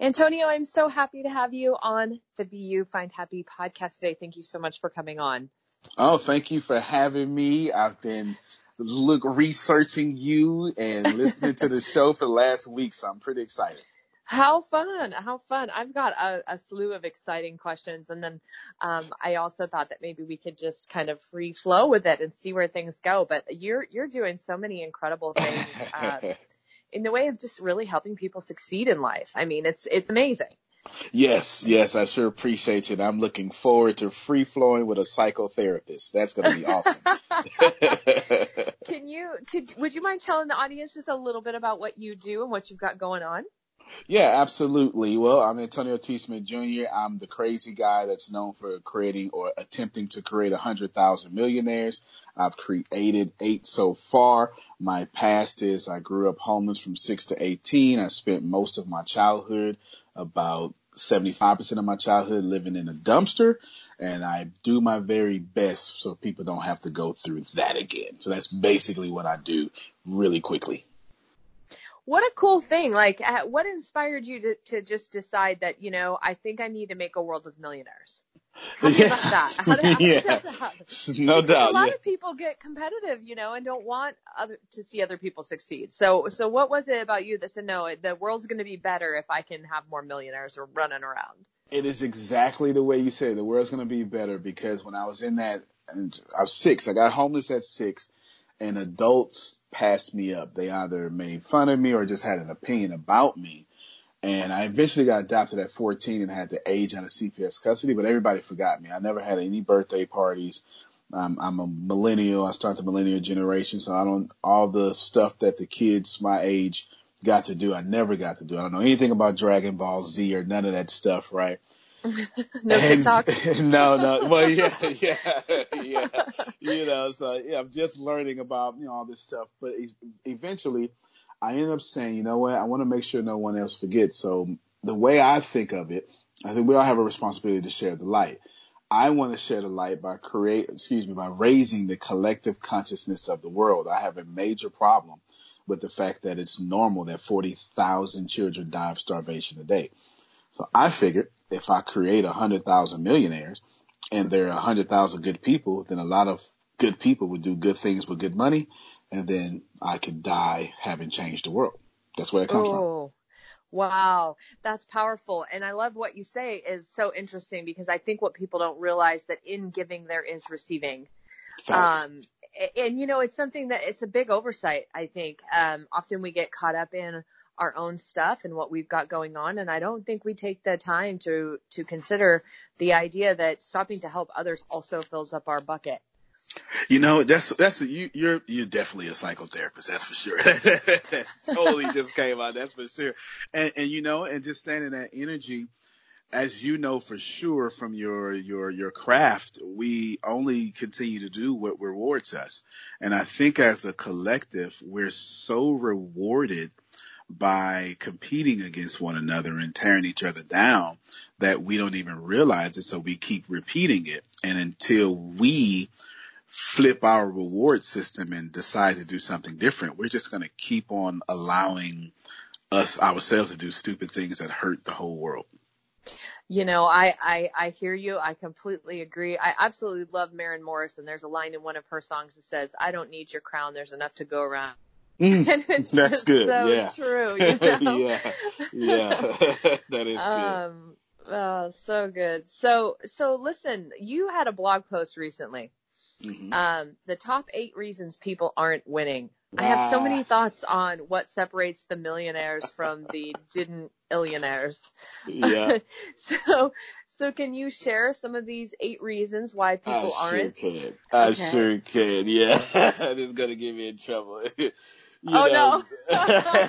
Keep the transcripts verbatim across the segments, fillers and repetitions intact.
Antonio, I'm so happy to have you on the Be You Find Happy podcast today. Thank you so much for coming on. Oh, thank you for having me. I've been look researching you and listening to the show for the last week, so I'm pretty excited. How fun. How fun. I've got a, a slew of exciting questions. And then um, I also thought that maybe we could just kind of free flow with it and see where things go. But you're you're doing so many incredible things. Um, in the way of just really helping people succeed in life. I mean, it's it's amazing. Yes, yes, I sure appreciate you. And I'm looking forward to free flowing with a psychotherapist. That's going to be awesome. Can you could would you mind telling the audience just a little bit about what you do and what you've got going on? Yeah, absolutely. Well, I'm Antonio T. Smith Junior I'm the crazy guy that's known for creating or attempting to create one hundred thousand millionaires. I've created eight so far. My past is I grew up homeless from six to eighteen. I spent most of my childhood, about seventy-five percent of my childhood, living in a dumpster. And I do my very best so people don't have to go through that again. So that's basically what I do really quickly. What a cool thing. Like, uh, what inspired you to, to just decide that, you know, I think I need to make a world of millionaires? How do you yeah. about that? How do, how do yeah. about that? No because doubt. A lot yeah. of people get competitive, you know, and don't want other, to see other people succeed. So so what was it about you that said, no, the world's going to be better if I can have more millionaires running around? It is exactly the way you said it. The world's going to be better because when I was in that, I was six. I got homeless at six. And adults passed me up. They either made fun of me or just had an opinion about me. And I eventually got adopted at fourteen and had to age out of C P S custody, but everybody forgot me. I never had any birthday parties. Um, I'm a millennial. I start the millennial generation, so I don't all the stuff that the kids my age got to do, I never got to do. I don't know anything about Dragon Ball Z or none of that stuff, right? No TikTok. No, no. Well, yeah, yeah, yeah. You know, so yeah, I'm just learning about, you know, all this stuff. But e- eventually I ended up saying, you know what, I want to make sure no one else forgets. So the way I think of it, I think we all have a responsibility to share the light. I want to share the light by create, excuse me, by raising the collective consciousness of the world. I have a major problem with the fact that it's normal that forty thousand children die of starvation a day. So I figured if I create one hundred thousand millionaires and there are one hundred thousand good people, then a lot of good people would do good things with good money. And then I could die having changed the world. That's where it comes Ooh, from. Wow. That's powerful. And I love what you say is so interesting because I think what people don't realize that in giving there is receiving. Facts. Um, and, you know, it's something that it's a big oversight, I think. Um, often we get caught up in our own stuff and what we've got going on. And I don't think we take the time to, to consider the idea that stopping to help others also fills up our bucket. You know, that's, that's, a, you, you're, you're definitely a psychotherapist. That's for sure. That totally just came out. That's for sure. And, and, you know, and just staying in that energy, as you know, for sure, from your, your, your craft, we only continue to do what rewards us. And I think as a collective, we're so rewarded by competing against one another and tearing each other down that we don't even realize it. So we keep repeating it. And until we flip our reward system and decide to do something different, we're just going to keep on allowing us ourselves to do stupid things that hurt the whole world. You know, I, I, I hear you. I completely agree. I absolutely love Maren Morris. And there's a line in one of her songs that says, "I don't need your crown. There's enough to go around." And it's That's good. So yeah. true. You know? yeah. Yeah. That is um, good. Oh, so good. So, so listen, you had a blog post recently. Mm-hmm. Um, the top eight reasons people aren't winning. Wow. I have so many thoughts on what separates the millionaires from the didn't-illionaires. Yeah. so, So can you share some of these eight reasons why people I aren't? Sure can. I okay. sure can. Yeah. It's going to get me in trouble. you oh, know, no.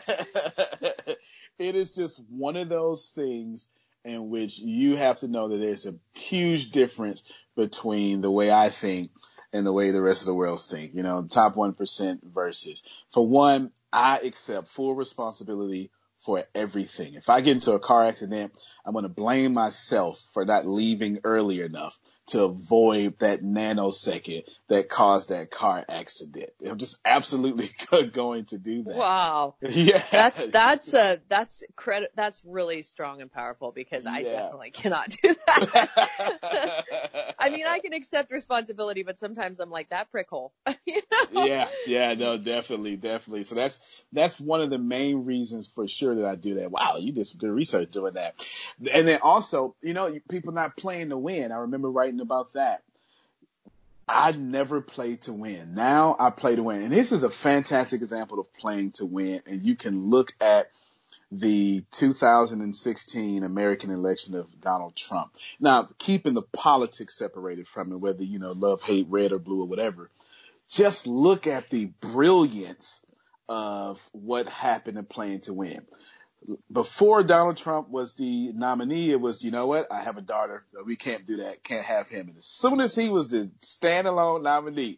It is just one of those things in which you have to know that there's a huge difference between the way I think and the way the rest of the world think, you know, top one percent versus. For one, I accept full responsibility for everything. If I get into a car accident, I'm going to blame myself for not leaving early enough to avoid that nanosecond that caused that car accident. I'm just absolutely going to do that. Wow. Yeah. That's, that's a, that's credit. That's really strong and powerful because I yeah. definitely cannot do that. I mean, I can accept responsibility, but sometimes I'm like that prickhole. You know? Yeah. Yeah. No, definitely. Definitely. So that's, that's one of the main reasons for sure that I do that. Wow. You did some good research doing that. And then also, you know, people not playing to win. I remember writing about that. I never played to win. Now I play to win. And this is a fantastic example of playing to win. And you can look at the two thousand sixteen American election of Donald Trump. Now, keeping the politics separated from it, whether, you know, love, hate, red or blue or whatever, just look at the brilliance of what happened in playing to win. Before Donald Trump was the nominee, it was, you know what, I have a daughter. We can't do that. Can't have him. And as soon as he was the standalone nominee,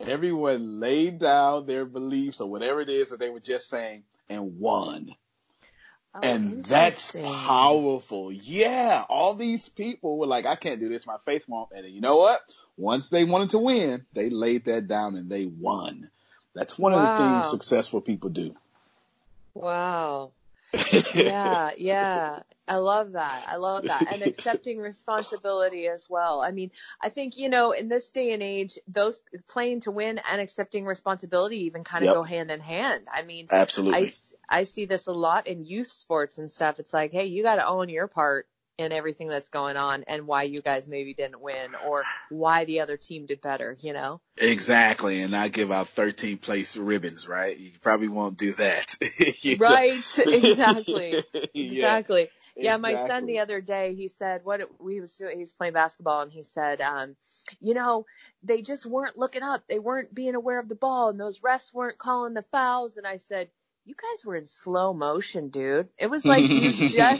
everyone laid down their beliefs or whatever it is that they were just saying and won. Oh, and that's powerful. Yeah. All these people were like, I can't do this. My faith won't. And you know what? Once they wanted to win, they laid that down and they won. That's one wow. of the things successful people do. Wow. yeah, yeah. I love that. I love that. And accepting responsibility as well. I mean, I think, you know, in this day and age, those playing to win and accepting responsibility even kind of yep. go hand in hand. I mean, absolutely. I, I see this a lot in youth sports and stuff. It's like, hey, you got to own your part in everything that's going on and why you guys maybe didn't win or why the other team did better, you know? Exactly. And I give out thirteen place ribbons, right? You probably won't do that. Right. Exactly. Exactly. Yeah. Yeah, exactly. My son the other day, he said, what it, we was doing, he's playing basketball, and he said, um, you know, they just weren't looking up. They weren't being aware of the ball, and those refs weren't calling the fouls. And I said, you guys were in slow motion, dude. It was like you just, had,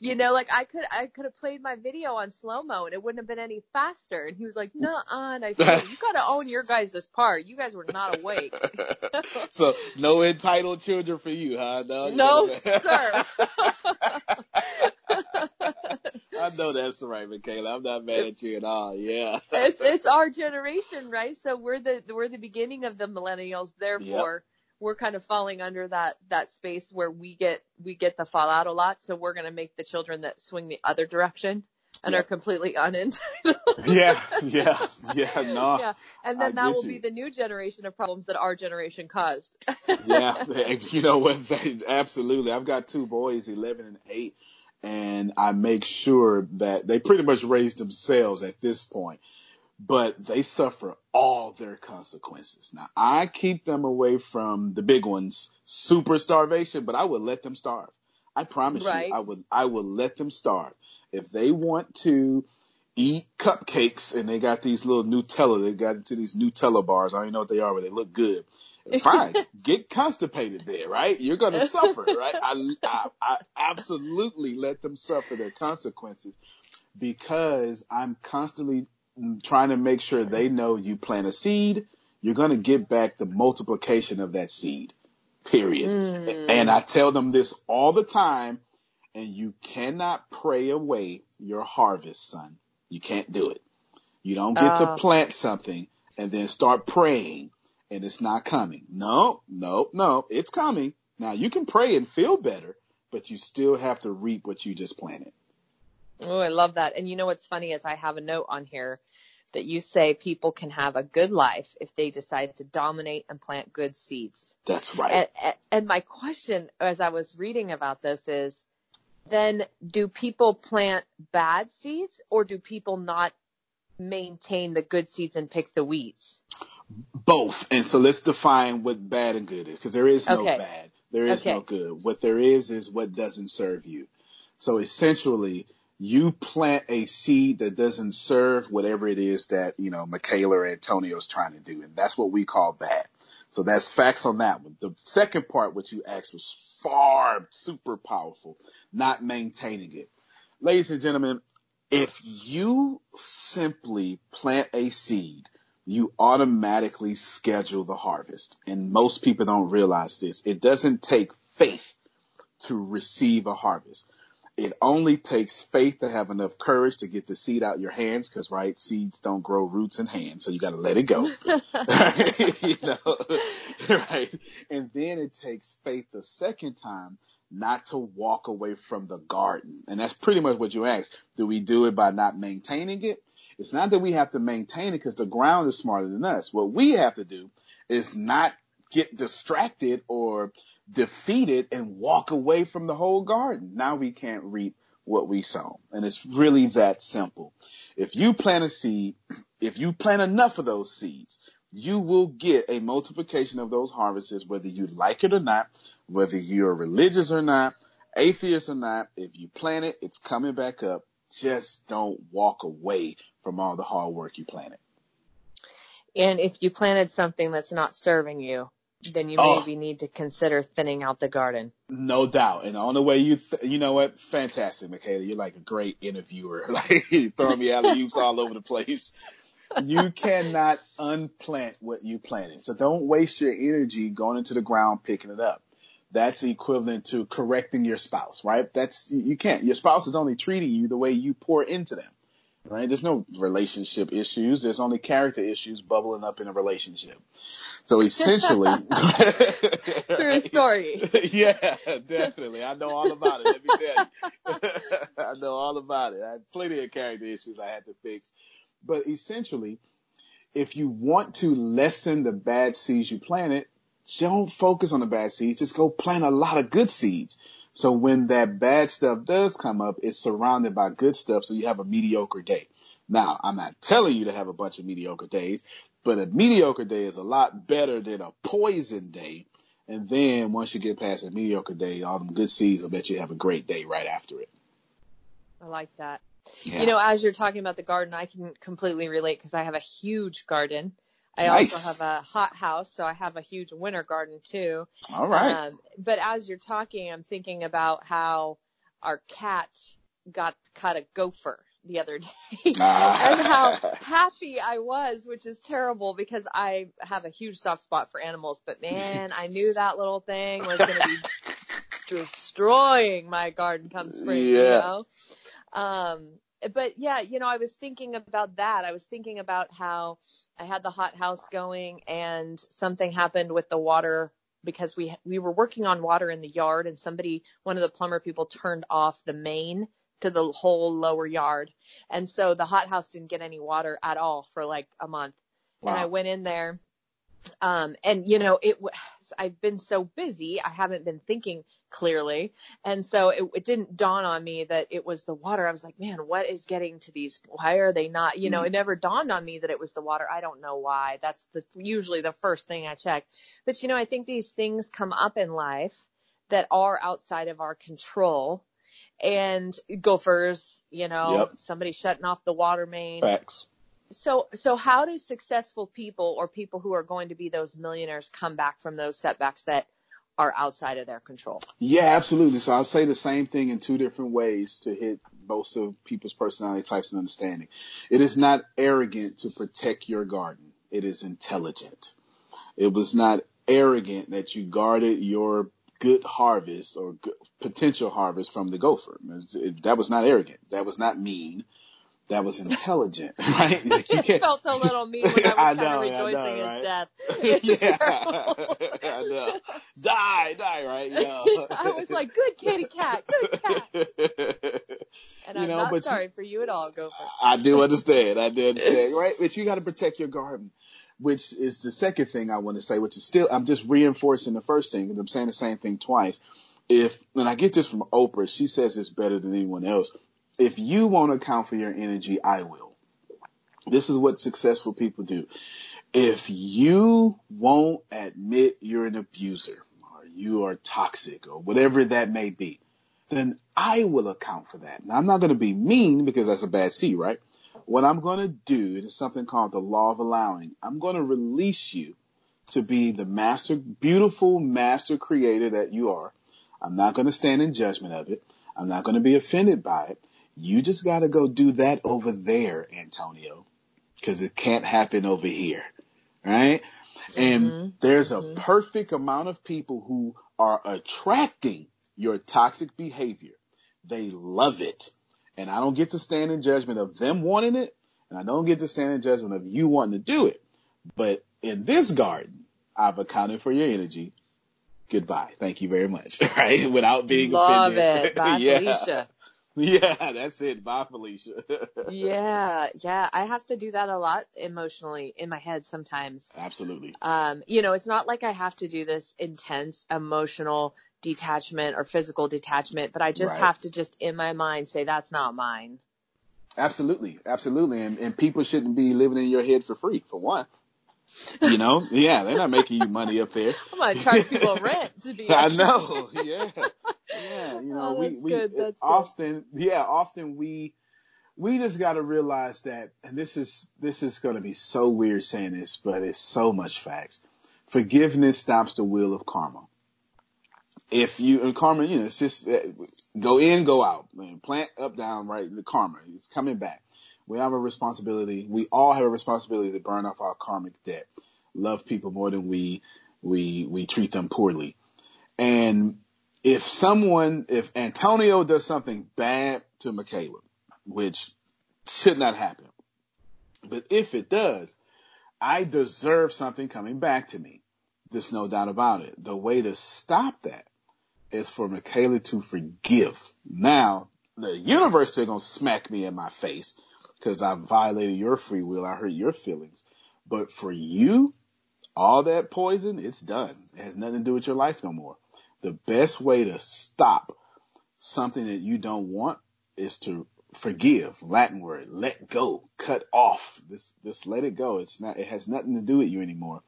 you know, like I could, I could have played my video on slow mo and it wouldn't have been any faster. And he was like, "Nuh-uh." And I said, "You got to own your guys' part. You guys were not awake." So no entitled children for you, huh? No, no sir. I know that's right, Michaela. I'm not mad at you at all. Yeah, it's it's our generation, right? So we're the we're the beginning of the millennials, therefore. Yep. We're kind of falling under that, that space where we get we get the fallout a lot, so we're going to make the children that swing the other direction and yeah. are completely unentitled. yeah, yeah, yeah, no. Yeah. And then I that will you. be the new generation of problems that our generation caused. yeah, you know what, absolutely. I've got two boys, eleven and eight, and I make sure that they pretty much raise themselves at this point. But they suffer all their consequences. Now, I keep them away from the big ones, super starvation, but I would let them starve. I promise right. you, I would I would let them starve. If they want to eat cupcakes and they got these little Nutella, they got into these Nutella bars. I don't even know what they are, but they look good. Fine. Get constipated there, right? You're going to suffer, right? I, I, I absolutely let them suffer their consequences because I'm constantly trying to make sure they know you plant a seed, you're going to get back the multiplication of that seed, period. Mm. And I tell them this all the time, and you cannot pray away your harvest, son. You can't do it. You don't get uh. to plant something and then start praying, and it's not coming. No, no, no, it's coming. Now, you can pray and feel better, but you still have to reap what you just planted. Oh, I love that. And you know what's funny is I have a note on here that you say people can have a good life if they decide to dominate and plant good seeds. That's right. And, and my question as I was reading about this is, then do people plant bad seeds or do people not maintain the good seeds and pick the weeds? Both. And so let's define what bad and good is, because there is no okay. bad. There is okay. no good. What there is is what doesn't serve you. So essentially, you plant a seed that doesn't serve whatever it is that, you know, Michaela or Antonio is trying to do. And that's what we call bad. So that's facts on that one. The second part, what you asked, was far super powerful, not maintaining it. Ladies and gentlemen, if you simply plant a seed, you automatically schedule the harvest. And most people don't realize this. It doesn't take faith to receive a harvest. It only takes faith to have enough courage to get the seed out your hands, because, right, seeds don't grow roots in hands, so you got to let it go. You know, right? And then it takes faith the second time not to walk away from the garden. And that's pretty much what you asked. Do we do it by not maintaining it? It's not that we have to maintain it because the ground is smarter than us. What we have to do is not get distracted or defeated and walk away from the whole garden. Now we can't reap what we sown. And it's really that simple. If you plant a seed, if you plant enough of those seeds, you will get a multiplication of those harvests, whether you like it or not, whether you're religious or not, atheist or not. If you plant it, it's coming back up. Just don't walk away from all the hard work you planted. And if you planted something that's not serving you, then you oh. maybe need to consider thinning out the garden. No doubt. And the only way you, th- you know what? Fantastic, Michaela. You're like a great interviewer. Like, you're throwing me alley-oops all over the place. You cannot unplant what you planted. So don't waste your energy going into the ground, picking it up. That's equivalent to correcting your spouse, right? That's, you can't. Your spouse is only treating you the way you pour into them, right? There's no relationship issues. There's only character issues bubbling up in a relationship. So essentially. True story. Yeah, definitely. I know all about it. Let me tell you. I know all about it. I had plenty of character issues I had to fix. But essentially, if you want to lessen the bad seeds you planted, don't focus on the bad seeds. Just go plant a lot of good seeds. So when that bad stuff does come up, it's surrounded by good stuff. So you have a mediocre day. Now, I'm not telling you to have a bunch of mediocre days, but a mediocre day is a lot better than a poison day. And then once you get past a mediocre day, all them good seeds will bet you have a great day right after it. I like that. Yeah. You know, as you're talking about the garden, I can completely relate because I have a huge garden. I nice. also have a hot house, so I have a huge winter garden too. All right. Um, but as you're talking, I'm thinking about how our cat got caught a gopher the other day ah. and how happy I was, which is terrible because I have a huge soft spot for animals. But, man, I knew that little thing was going to be destroying my garden come spring, yeah. you know. Um But, yeah, you know, I was thinking about that. I was thinking about how I had the hot house going and something happened with the water because we we were working on water in the yard and somebody, one of the plumber people, turned off the main to the whole lower yard. And so the hot house didn't get any water at all for like a month. Wow. And I went in there. Um, and you know, it was, I've been so busy, I haven't been thinking clearly. And so it, it didn't dawn on me that it was the water. I was like, man, what is getting to these? Why are they not, you know, it never dawned on me that it was the water. I don't know why. That's the, usually the first thing I check. But you know, I think these things come up in life that are outside of our control and gophers, you know, yep. somebody shutting off the water main. Facts. So, so how do successful people or people who are going to be those millionaires come back from those setbacks that are outside of their control? Yeah, absolutely. So I'll say the same thing in two different ways to hit both of people's personality types and understanding. It is not arrogant to protect your garden. It is intelligent. It was not arrogant that you guarded your good harvest or good potential harvest from the gopher. That was not arrogant. That was not mean. That was intelligent, right? Like you it felt a little mean when I was I know, kind of rejoicing I know, right? his death. It's yeah, I know. Die, die, right? Yeah. I was like, good kitty cat, good cat. And you I'm know, not sorry you, for you at all, Gopher. I do understand. I do understand, right? But you got to protect your garden, which is the second thing I want to say, which is still, I'm just reinforcing the first thing, because I'm saying the same thing twice. If, and I get this from Oprah, she says it's better than anyone else. If you won't account for your energy, I will. This is what successful people do. If you won't admit you're an abuser or you are toxic or whatever that may be, then I will account for that. Now, I'm not going to be mean because that's a bad C, right? What I'm going to do is something called the law of allowing. I'm going to release you to be the master, beautiful master creator that you are. I'm not going to stand in judgment of it. I'm not going to be offended by it. You just got to go do that over there, Antonio, because it can't happen over here, right? And mm-hmm. there's a mm-hmm. perfect amount of people who are attracting your toxic behavior. They love it. And I don't get to stand in judgment of them wanting it. And I don't get to stand in judgment of you wanting to do it. But in this garden, I've accounted for your energy. Goodbye. Thank you very much. Right? Without being Love offended. Love it. Bye, yeah. Felicia. Yeah, that's it. Bye, Felicia. yeah, yeah. I have to do that a lot emotionally in my head sometimes. Absolutely. Um, you know, it's not like I have to do this intense emotional detachment or physical detachment, but I just right. have to just in my mind say that's not mine. Absolutely. Absolutely. And, and people shouldn't be living in your head for free, for one. You know? Yeah, they're not making you money up there. I'm going to charge people rent to be I know. Yeah. Yeah, you know, oh, we, we it, often, yeah, often we, we just got to realize that, and this is, this is going to be so weird saying this, but it's so much facts. Forgiveness stops the wheel of karma. If you, and karma, you know, it's just uh, go in, go out, man, plant up, down, right? The karma, it's coming back. We have a responsibility. We all have a responsibility to burn off our karmic debt, love people more than we, we, we treat them poorly. And if someone, if Antonio does something bad to Michaela, which should not happen, but if it does, I deserve something coming back to me. There's no doubt about it. The way to stop that is for Michaela to forgive. Now, the universe is going to smack me in my face because I violated your free will. I hurt your feelings. But for you, all that poison, it's done. It has nothing to do with your life no more. The best way to stop something that you don't want is to forgive. Latin word, let go, cut off. Just, just let it go. It's not. It has nothing to do with you anymore.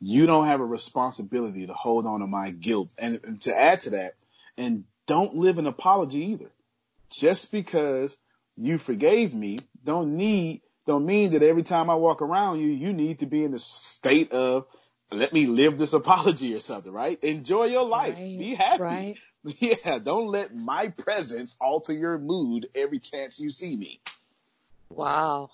You don't have a responsibility to hold on to my guilt. And, and to add to that, and don't live an apology either. Just because you forgave me, don't need, don't mean that every time I walk around you, you need to be in a state of let me live this apology or something, right? Enjoy your life. Right, be happy. Right. Yeah. Don't let my presence alter your mood every chance you see me. Wow.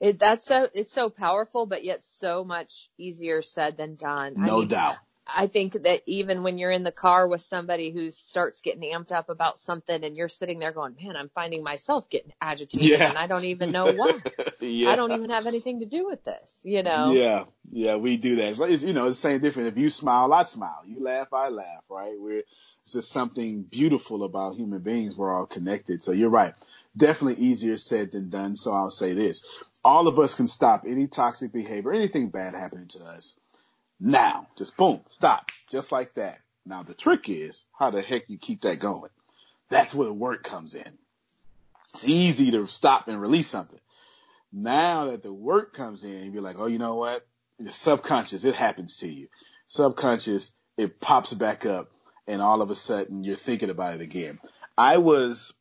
It, that's so, it's so powerful, but yet so much easier said than done. No I mean, doubt. I think that even when you're in the car with somebody who starts getting amped up about something and you're sitting there going, man, I'm finding myself getting agitated yeah. and I don't even know why. yeah. I don't even have anything to do with this, you know? Yeah. Yeah. We do that. It's like, it's, you know, it's the same difference. If you smile, I smile. You laugh, I laugh, right? We're, it's just something beautiful about human beings. We're all connected. So you're right. Definitely easier said than done. So I'll say this. All of us can stop any toxic behavior, anything bad happening to us. Now, just boom, stop, just like that. Now, the trick is how the heck you keep that going. That's where the work comes in. It's easy to stop and release something. Now that the work comes in, you're like, oh, you know what? The subconscious, it happens to you. Subconscious, it pops back up, and all of a sudden you're thinking about it again. I was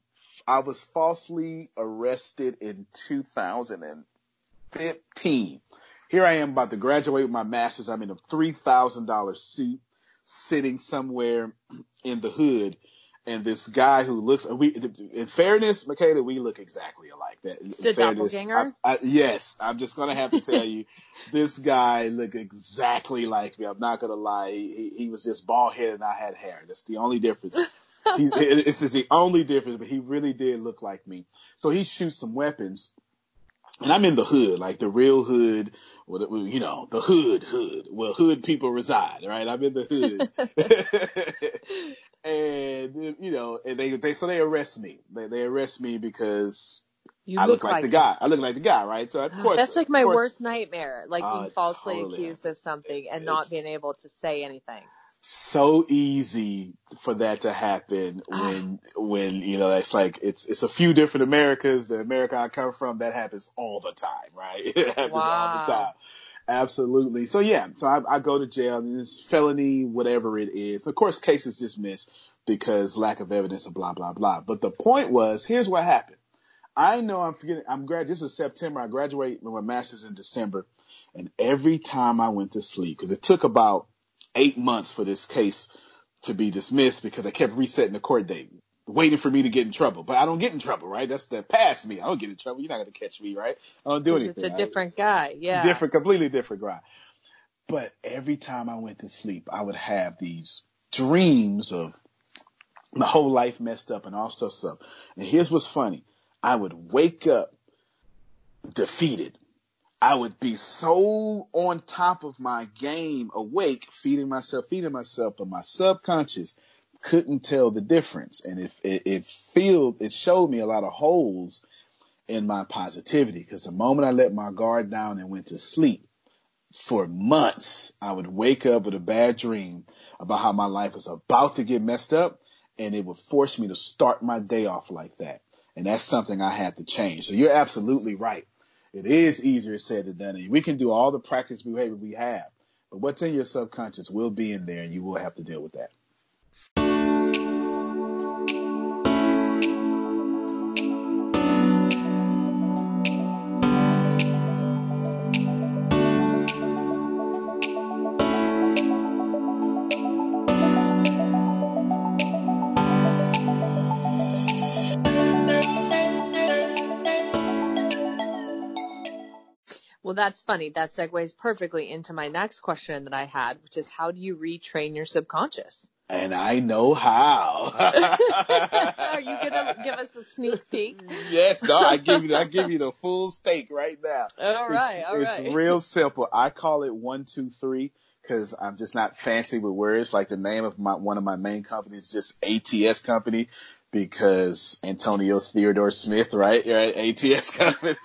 I was falsely arrested in two thousand fifteen. Here I am about to graduate with my master's. I'm in a three thousand dollars suit sitting somewhere in the hood. And this guy who looks, we, in fairness, Michaela, we look exactly alike. That, in the fairness, doppelganger? I, I, yes. I'm just going to have to tell you, this guy looked exactly like me. I'm not going to lie. He, he was just bald headed and I had hair. That's the only difference. He's, this is the only difference, but he really did look like me. So he shoots some weapons. And I'm in the hood, like the real hood, you know, the hood, hood, where hood people reside, right? I'm in the hood. And, you know, and they, they, so they arrest me. They, they arrest me because you I look, look like, like the him. guy. I look like the guy, right? So, of course. That's like my course, worst nightmare, like being uh, falsely totally. accused of something and it's not being able to say anything. So easy for that to happen when, when, you know, it's like, it's, it's a few different Americas. The America I come from, that happens all the time, right? It happens wow. all the time. Absolutely. So, yeah, so I, I go to jail, and it's felony, whatever it is. Of course, case is dismissed because lack of evidence and blah, blah, blah. But the point was, here's what happened. I know I'm forgetting. I'm grad. This was September. I graduated with my master's in December. And every time I went to sleep, because it took about eight months for this case to be dismissed because I kept resetting the court date, waiting for me to get in trouble. But I don't get in trouble, right? That's the past me. I don't get in trouble. You're not going to catch me, right? I don't do anything. It's a different guy. Yeah. Different, completely different guy. But every time I went to sleep, I would have these dreams of my whole life messed up and all sorts of stuff. And here's what's funny. I would wake up defeated. I would be so on top of my game, awake, feeding myself, feeding myself, but my subconscious couldn't tell the difference. And it, it, it, filled, it showed me a lot of holes in my positivity, because the moment I let my guard down and went to sleep, for months, I would wake up with a bad dream about how my life was about to get messed up, and it would force me to start my day off like that. And that's something I had to change. So you're absolutely right. It is easier said than done. We can do all the practice behavior we have, but what's in your subconscious will be in there, and you will have to deal with that. Well, that's funny. That segues perfectly into my next question that I had, which is, how do you retrain your subconscious? And I know how. Are you gonna give us a sneak peek? Yes, no, I give you, I give you the full steak right now. All right, it's, all right. It's real simple. I call it one, two, three, because I'm just not fancy with words. Like the name of my one of my main companies, just A T S Company. Because Antonio Theodore Smith, right? You're at A T S Company.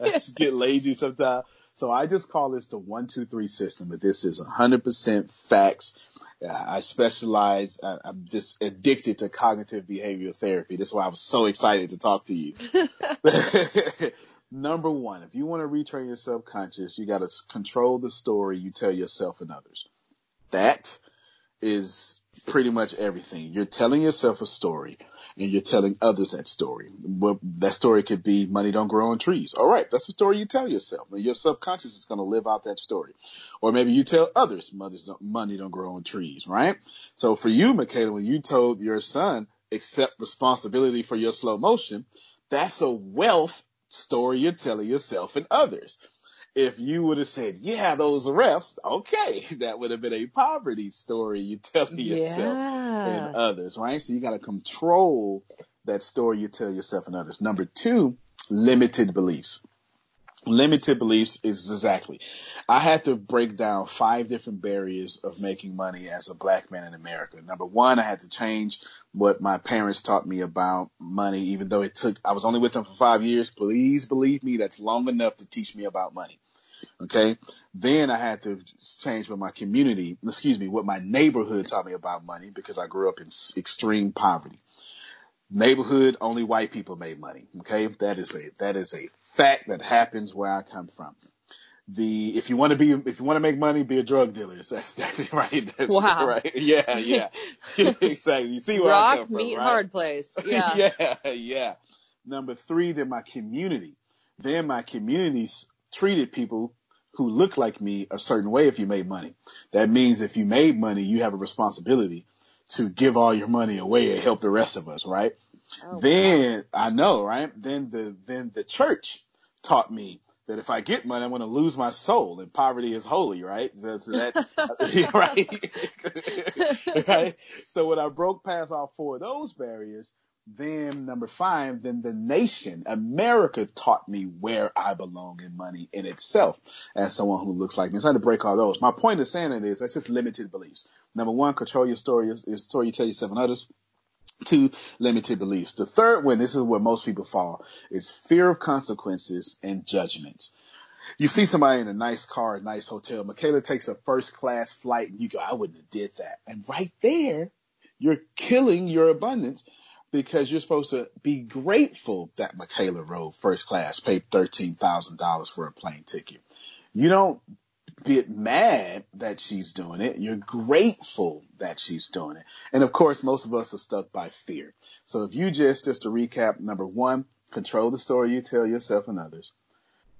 Let's get lazy sometimes. So I just call this the one, two, three system, but this is one hundred percent facts. Uh, I specialize, uh, I'm just addicted to cognitive behavioral therapy. That's why I was so excited to talk to you. Number one, if you want to retrain your subconscious, you got to control the story you tell yourself and others. That is pretty much everything. You're telling yourself a story, and you're telling others that story. Well, that story could be money don't grow on trees. All right, that's the story you tell yourself. And your subconscious is going to live out that story. Or maybe you tell others mothers don't, money don't grow on trees, right? So for you, Michaela, when you told your son, accept responsibility for your slow motion, that's a wealth story you're telling yourself and others. If you would have said, yeah, those refs, okay, that would have been a poverty story you tell yourself yeah. and others, right? So you got to control that story you tell yourself and others. Number two, limited beliefs. Limited beliefs is exactly. I had to break down five different barriers of making money as a black man in America. Number one, I had to change what my parents taught me about money, even though it took, I was only with them for five years. Please believe me, that's long enough to teach me about money. Okay. Then I had to change what my community, excuse me, what my neighborhood taught me about money, because I grew up in extreme poverty. Neighborhood, only white people made money. Okay. That is a, that is a fact that happens where I come from. The, if you want to be, if you want to make money, be a drug dealer. So that's, that's right. That's wow. Right. Yeah. Yeah. Exactly. You see where Rock, I come from, meat, right? Hard place. Yeah. yeah. Yeah. Number three, then my community. Then my communities treated people who look like me a certain way if you made money. That means if you made money, you have a responsibility to give all your money away and help the rest of us, right? Oh, then, wow. I know, right? Then the then the church taught me that if I get money, I'm going to lose my soul, and poverty is holy, right? So, so that's, right? Right? So when I broke past all four of those barriers, then number five, then the nation, America, taught me where I belong in money in itself as someone who looks like me. So I had to break all those. My point of saying it is that's just limited beliefs. Number one, control your story, your story you tell yourself and others. Two, limited beliefs. The third one, this is where most people fall, is fear of consequences and judgments. You see somebody in a nice car, a nice hotel. Michaela takes a first class flight and you go, I wouldn't have did that. And right there, you're killing your abundance, because you're supposed to be grateful that Michaela rode first class, paid thirteen thousand dollars for a plane ticket. You don't get mad that she's doing it. You're grateful that she's doing it. And of course, most of us are stuck by fear. So if you just, just to recap, number one, control the story you tell yourself and others.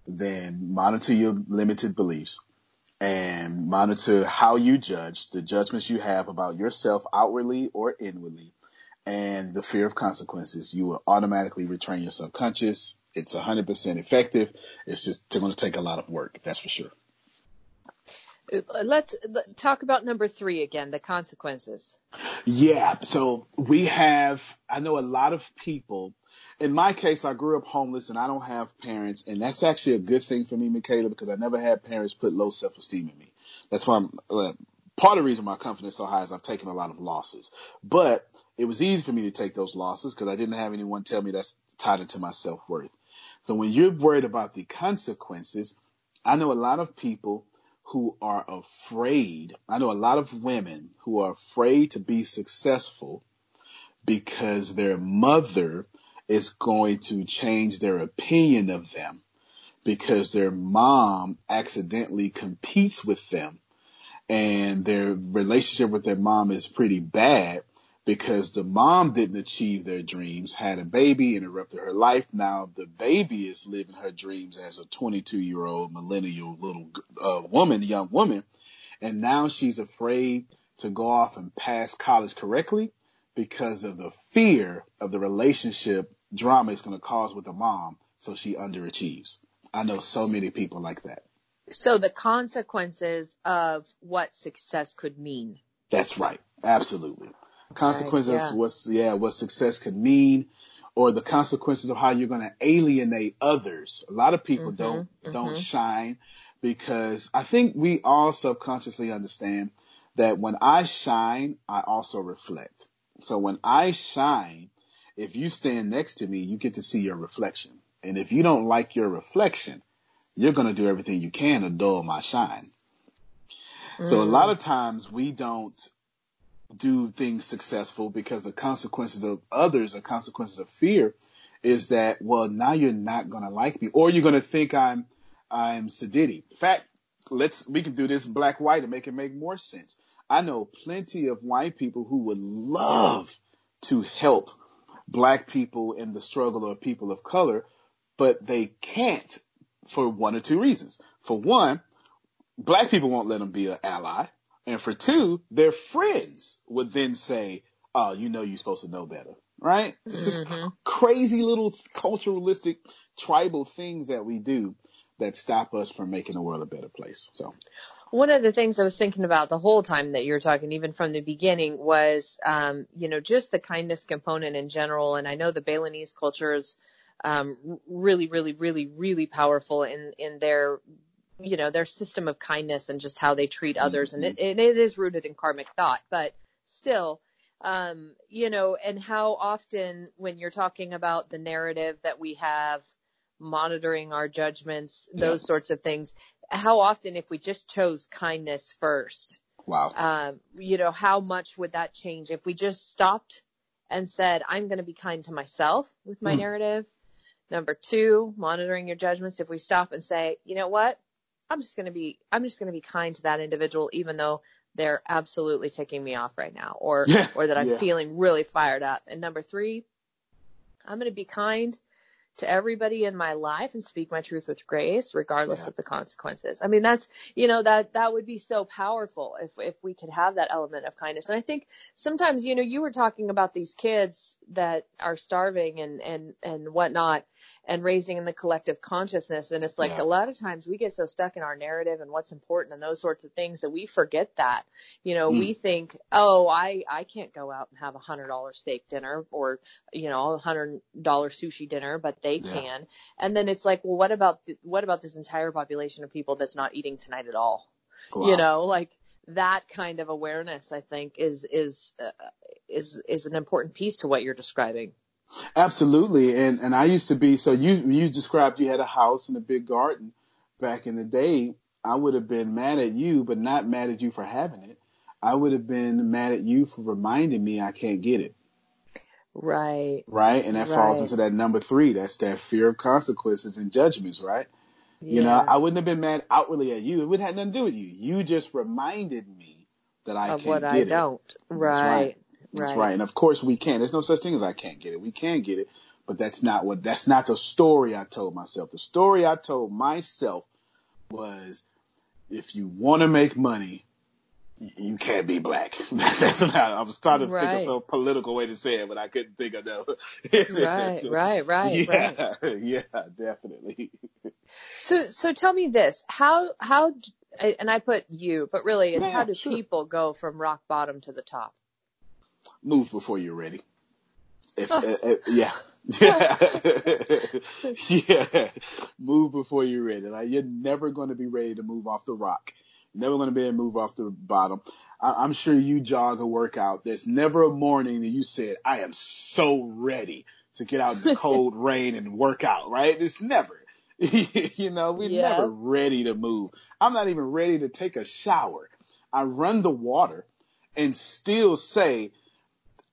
Then monitor your limited beliefs and monitor how you judge, the judgments you have about yourself outwardly or inwardly, and the fear of consequences. You will automatically retrain your subconscious. It's one hundred percent effective. It's just going to take a lot of work. That's for sure. Let's talk about number three again, the consequences. Yeah. So we have, I know a lot of people, in my case, I grew up homeless and I don't have parents. And that's actually a good thing for me, Michaela, because I never had parents put low self-esteem in me. That's why I'm, uh, part of the reason my confidence is so high is I've taken a lot of losses. But it was easy for me to take those losses because I didn't have anyone tell me that's tied into my self-worth. So when you're worried about the consequences, I know a lot of people who are afraid. I know a lot of women who are afraid to be successful because their mother is going to change their opinion of them because their mom accidentally competes with them, and their relationship with their mom is pretty bad because the mom didn't achieve their dreams, had a baby, interrupted her life. Now the baby is living her dreams as a twenty-two-year-old millennial little uh, woman, young woman, and now she's afraid to go off and pass college correctly because of the fear of the relationship drama it's going to cause with the mom, so she underachieves. I know so many people like that. So the consequences of what success could mean. That's right. Absolutely. Consequences, right, yeah. What's, yeah, what success could mean, or the consequences of how you're going to alienate others. A lot of people mm-hmm, don't, mm-hmm. don't shine because I think we all subconsciously understand that when I shine, I also reflect. So when I shine, if you stand next to me, you get to see your reflection. And if you don't like your reflection, you're going to do everything you can to dull my shine. Mm. So a lot of times we don't do things successful because the consequences of others, the consequences of fear is that, well, now you're not going to like me, or you're going to think I'm, I'm sadity. In fact, let's, we can do this black, white and make it make more sense. I know plenty of white people who would love to help black people in the struggle or people of color, but they can't for one or two reasons. For one, black people won't let them be an ally. And for two, their friends would then say, oh, you know, you're supposed to know better, right? Mm-hmm. This is crazy little culturalistic tribal things that we do that stop us from making the world a better place. So one of the things I was thinking about the whole time that you were talking, even from the beginning, was, um, you know, just the kindness component in general. And I know the Balinese culture is um, really, really, really, really powerful in, in their you know, their system of kindness and just how they treat others. Mm-hmm. And it, it, it is rooted in karmic thought, but still, um, you know, and how often when you're talking about the narrative that we have, monitoring our judgments, those yeah. sorts of things, how often if we just chose kindness first, wow. um, you know, how much would that change if we just stopped and said, I'm going to be kind to myself with my mm. narrative. Number two, monitoring your judgments. If we stop and say, you know what? I'm just going to be, I'm just going to be kind to that individual, even though they're absolutely ticking me off right now, or, yeah, or that I'm yeah. feeling really fired up. And number three, I'm going to be kind to everybody in my life and speak my truth with grace, regardless yeah. of the consequences. I mean, that's, you know, that, that would be so powerful if, if we could have that element of kindness. And I think sometimes, you know, you were talking about these kids that are starving and, and, and whatnot, and raising in the collective consciousness. And it's like yeah. a lot of times we get so stuck in our narrative and what's important and those sorts of things that we forget that, you know, mm. we think, oh, I, I can't go out and have a hundred dollar steak dinner or, you know, a hundred dollar sushi dinner, but they yeah. can. And then it's like, well, what about, th- what about this entire population of people that's not eating tonight at all? Wow. You know, like that kind of awareness, I think is, is, uh, is, is an important piece to what you're describing. Absolutely. And, and I used to be, so you, you described you had a house and a big garden back in the day. I would have been mad at you, but not mad at you for having it. I would have been mad at you for reminding me I can't get it. Right. Right. And that right. falls into that number three. That's that fear of consequences and judgments. Right. Yeah. You know, I wouldn't have been mad outwardly at you. It would have nothing to do with you. You just reminded me that I of can't get I it. Of what I don't. Right. That's right. That's right. right. And of course we can. There's no such thing as I can't get it. We can get it. But that's not what, that's not the story I told myself. The story I told myself was, if you want to make money, you can't be black. That's not, I was trying to right. think of some political way to say it, but I couldn't think of that. right, so, right, right, yeah, right. Yeah, definitely. So, so tell me this, how, how, and I put you, but really it's yeah, how do sure. people go from rock bottom to the top? Move before you're ready. If, uh, uh, yeah. Yeah. yeah. Move before you're ready. Like, you're never going to be ready to move off the rock. Never going to be able to move off the bottom. I- I'm sure you jog or work out. There's never a morning that you said, I am so ready to get out in the cold rain and work out, right? It's never. you know, we're yeah. never ready to move. I'm not even ready to take a shower. I run the water and still say,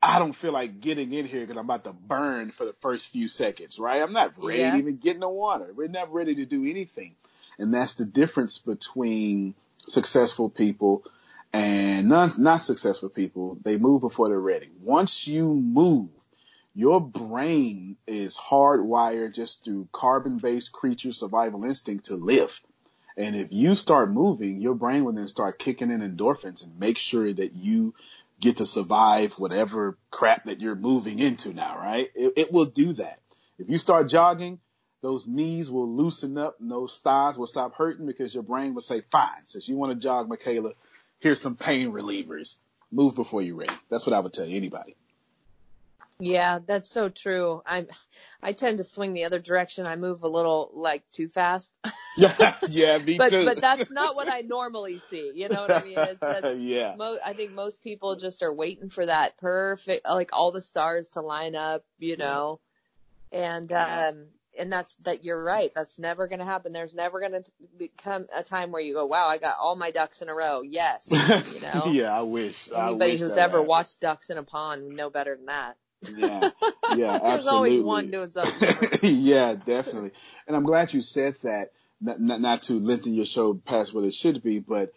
I don't feel like getting in here because I'm about to burn for the first few seconds, right? I'm not ready yeah. to even get in the water. We're not ready to do anything. And that's the difference between successful people and not, not successful people. They move before they're ready. Once you move, your brain is hardwired just through carbon-based creature survival instinct to live. And if you start moving, your brain will then start kicking in endorphins and make sure that you get to survive whatever crap that you're moving into now, right? It, it will do that. If you start jogging, those knees will loosen up and those thighs will stop hurting because your brain will say, fine, since you want to jog, Michaela, here's some pain relievers. Move before you're ready. That's what I would tell anybody. Yeah, that's so true. I I tend to swing the other direction. I move a little, like, too fast. yeah, yeah, me but, too. But that's not what I normally see. You know what I mean? It's, that's, yeah. Mo- I think most people just are waiting for that perfect, like, all the stars to line up, you know. Yeah. And um, and that's that. You're right. That's never going to happen. There's never going to become a time where you go, wow, I got all my ducks in a row. Yes. You know? yeah, I wish. Anybody I wish who's ever happened. watched ducks in a pond would know better than that. Yeah, yeah, absolutely. There's always one doing something. yeah, definitely. And I'm glad you said that, not, not, not to lengthen your show past what it should be, but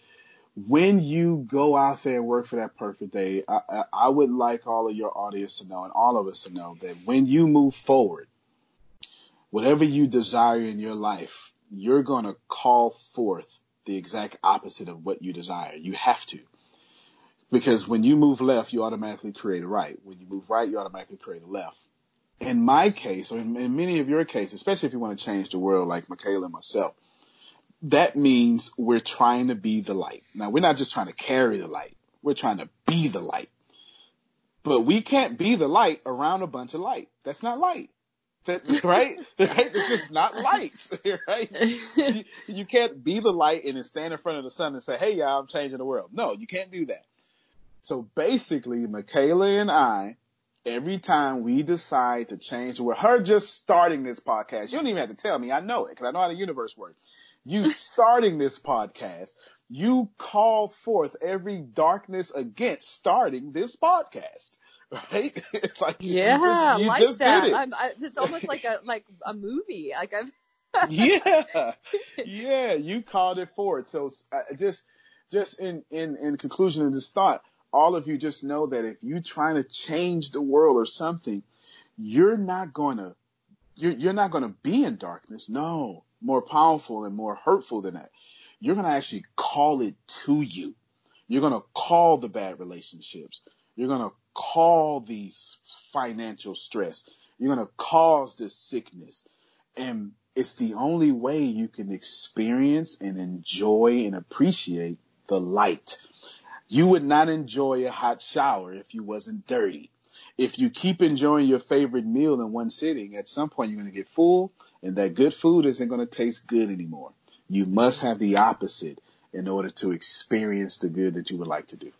when you go out there and work for that perfect day, I, I, I would like all of your audience to know and all of us to know that when you move forward, whatever you desire in your life, you're going to call forth the exact opposite of what you desire. You have to. Because when you move left, you automatically create a right. When you move right, you automatically create a left. In my case, or in, in many of your cases, especially if you want to change the world like Michaela and myself, that means we're trying to be the light. Now, we're not just trying to carry the light. We're trying to be the light. But we can't be the light around a bunch of light. That's not light. That, right? right? It's just not light, right? You, you can't be the light and then stand in front of the sun and say, hey, y'all, I'm changing the world. No, you can't do that. So basically, Michaela and I, every time we decide to change, with her just starting this podcast, you don't even have to tell me. I know it because I know how the universe works. You starting this podcast, you call forth every darkness against starting this podcast. Right? It's like, yeah, you just, you like just that. Did it. I'm, I, it's almost like a like a movie. Like I've. yeah, yeah. You called it forward. So uh, just just in, in in conclusion of this thought. All of you just know that if you're trying to change the world or something, you're not gonna, you're, you're not gonna be in darkness. No, more powerful and more hurtful than that. You're gonna actually call it to you. You're gonna call the bad relationships. You're gonna call the financial stress. You're gonna cause this sickness. And it's the only way you can experience and enjoy and appreciate the light. You would not enjoy a hot shower if you wasn't dirty. If you keep enjoying your favorite meal in one sitting, at some point you're going to get full, and that good food isn't going to taste good anymore. You must have the opposite in order to experience the good that you would like to do.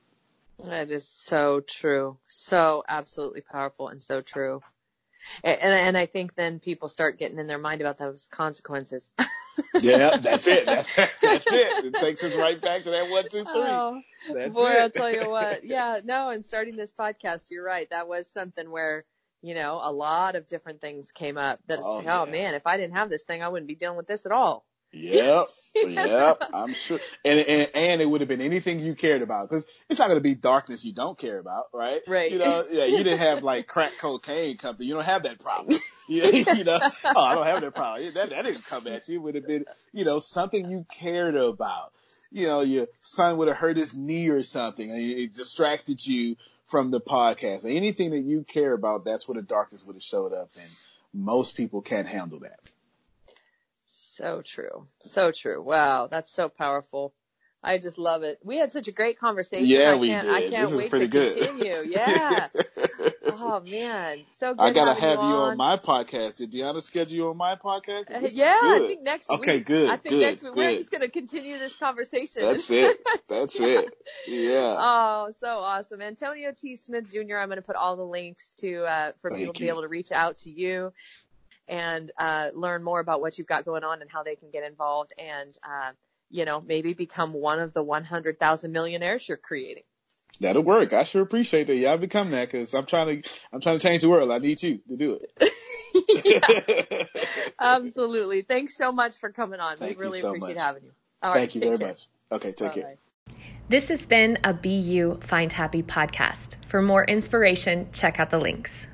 That is so true. So absolutely powerful and so true. And, and, and I think then people start getting in their mind about those consequences. yeah, that's it. That's, that's it. It takes us right back to that one, two, three. Oh, that's boy, it. I'll tell you what. Yeah, no, and starting this podcast, you're right. That was something where, you know, a lot of different things came up. That oh, like, oh yeah. man, if I didn't have this thing, I wouldn't be dealing with this at all. Yep. Yep. I'm sure. And, and and it would have been anything you cared about, because it's not going to be darkness you don't care about, right? Right. You know, yeah, you didn't have like crack cocaine company. You don't have that problem. You, you know, oh, I don't have that problem. That, that didn't come at you. It would have been, you know, something you cared about. You know, your son would have hurt his knee or something. It distracted you from the podcast. Anything that you care about, that's where the darkness would have showed up. And most people can't handle that. So true. So true. Wow. That's so powerful. I just love it. We had such a great conversation. Yeah, I we can't, did. I can't this wait to good. Continue. Yeah. Oh, man. So good. I got to have you on. on my podcast. Did Deanna schedule you on my podcast? Uh, yeah, I think next week. Okay, good. I think good, next week. Good. We're just going to continue this conversation. That's it. That's yeah. it. Yeah. Oh, so awesome. Antonio T. Smith Junior I'm going to put all the links to uh, for Thank people you. to be able to reach out to you and uh, learn more about what you've got going on and how they can get involved and, uh, you know, maybe become one of the one hundred thousand millionaires you're creating. That'll work. I sure appreciate that. Y'all become that, because I'm trying to, I'm trying to change the world. I need you to do it. Absolutely. Thanks so much for coming on. Thank we really so appreciate much. having you. All Thank right, you very care. much. Okay. Take Bye. care. This has been a Be You Find Happy podcast. For more inspiration, check out the links.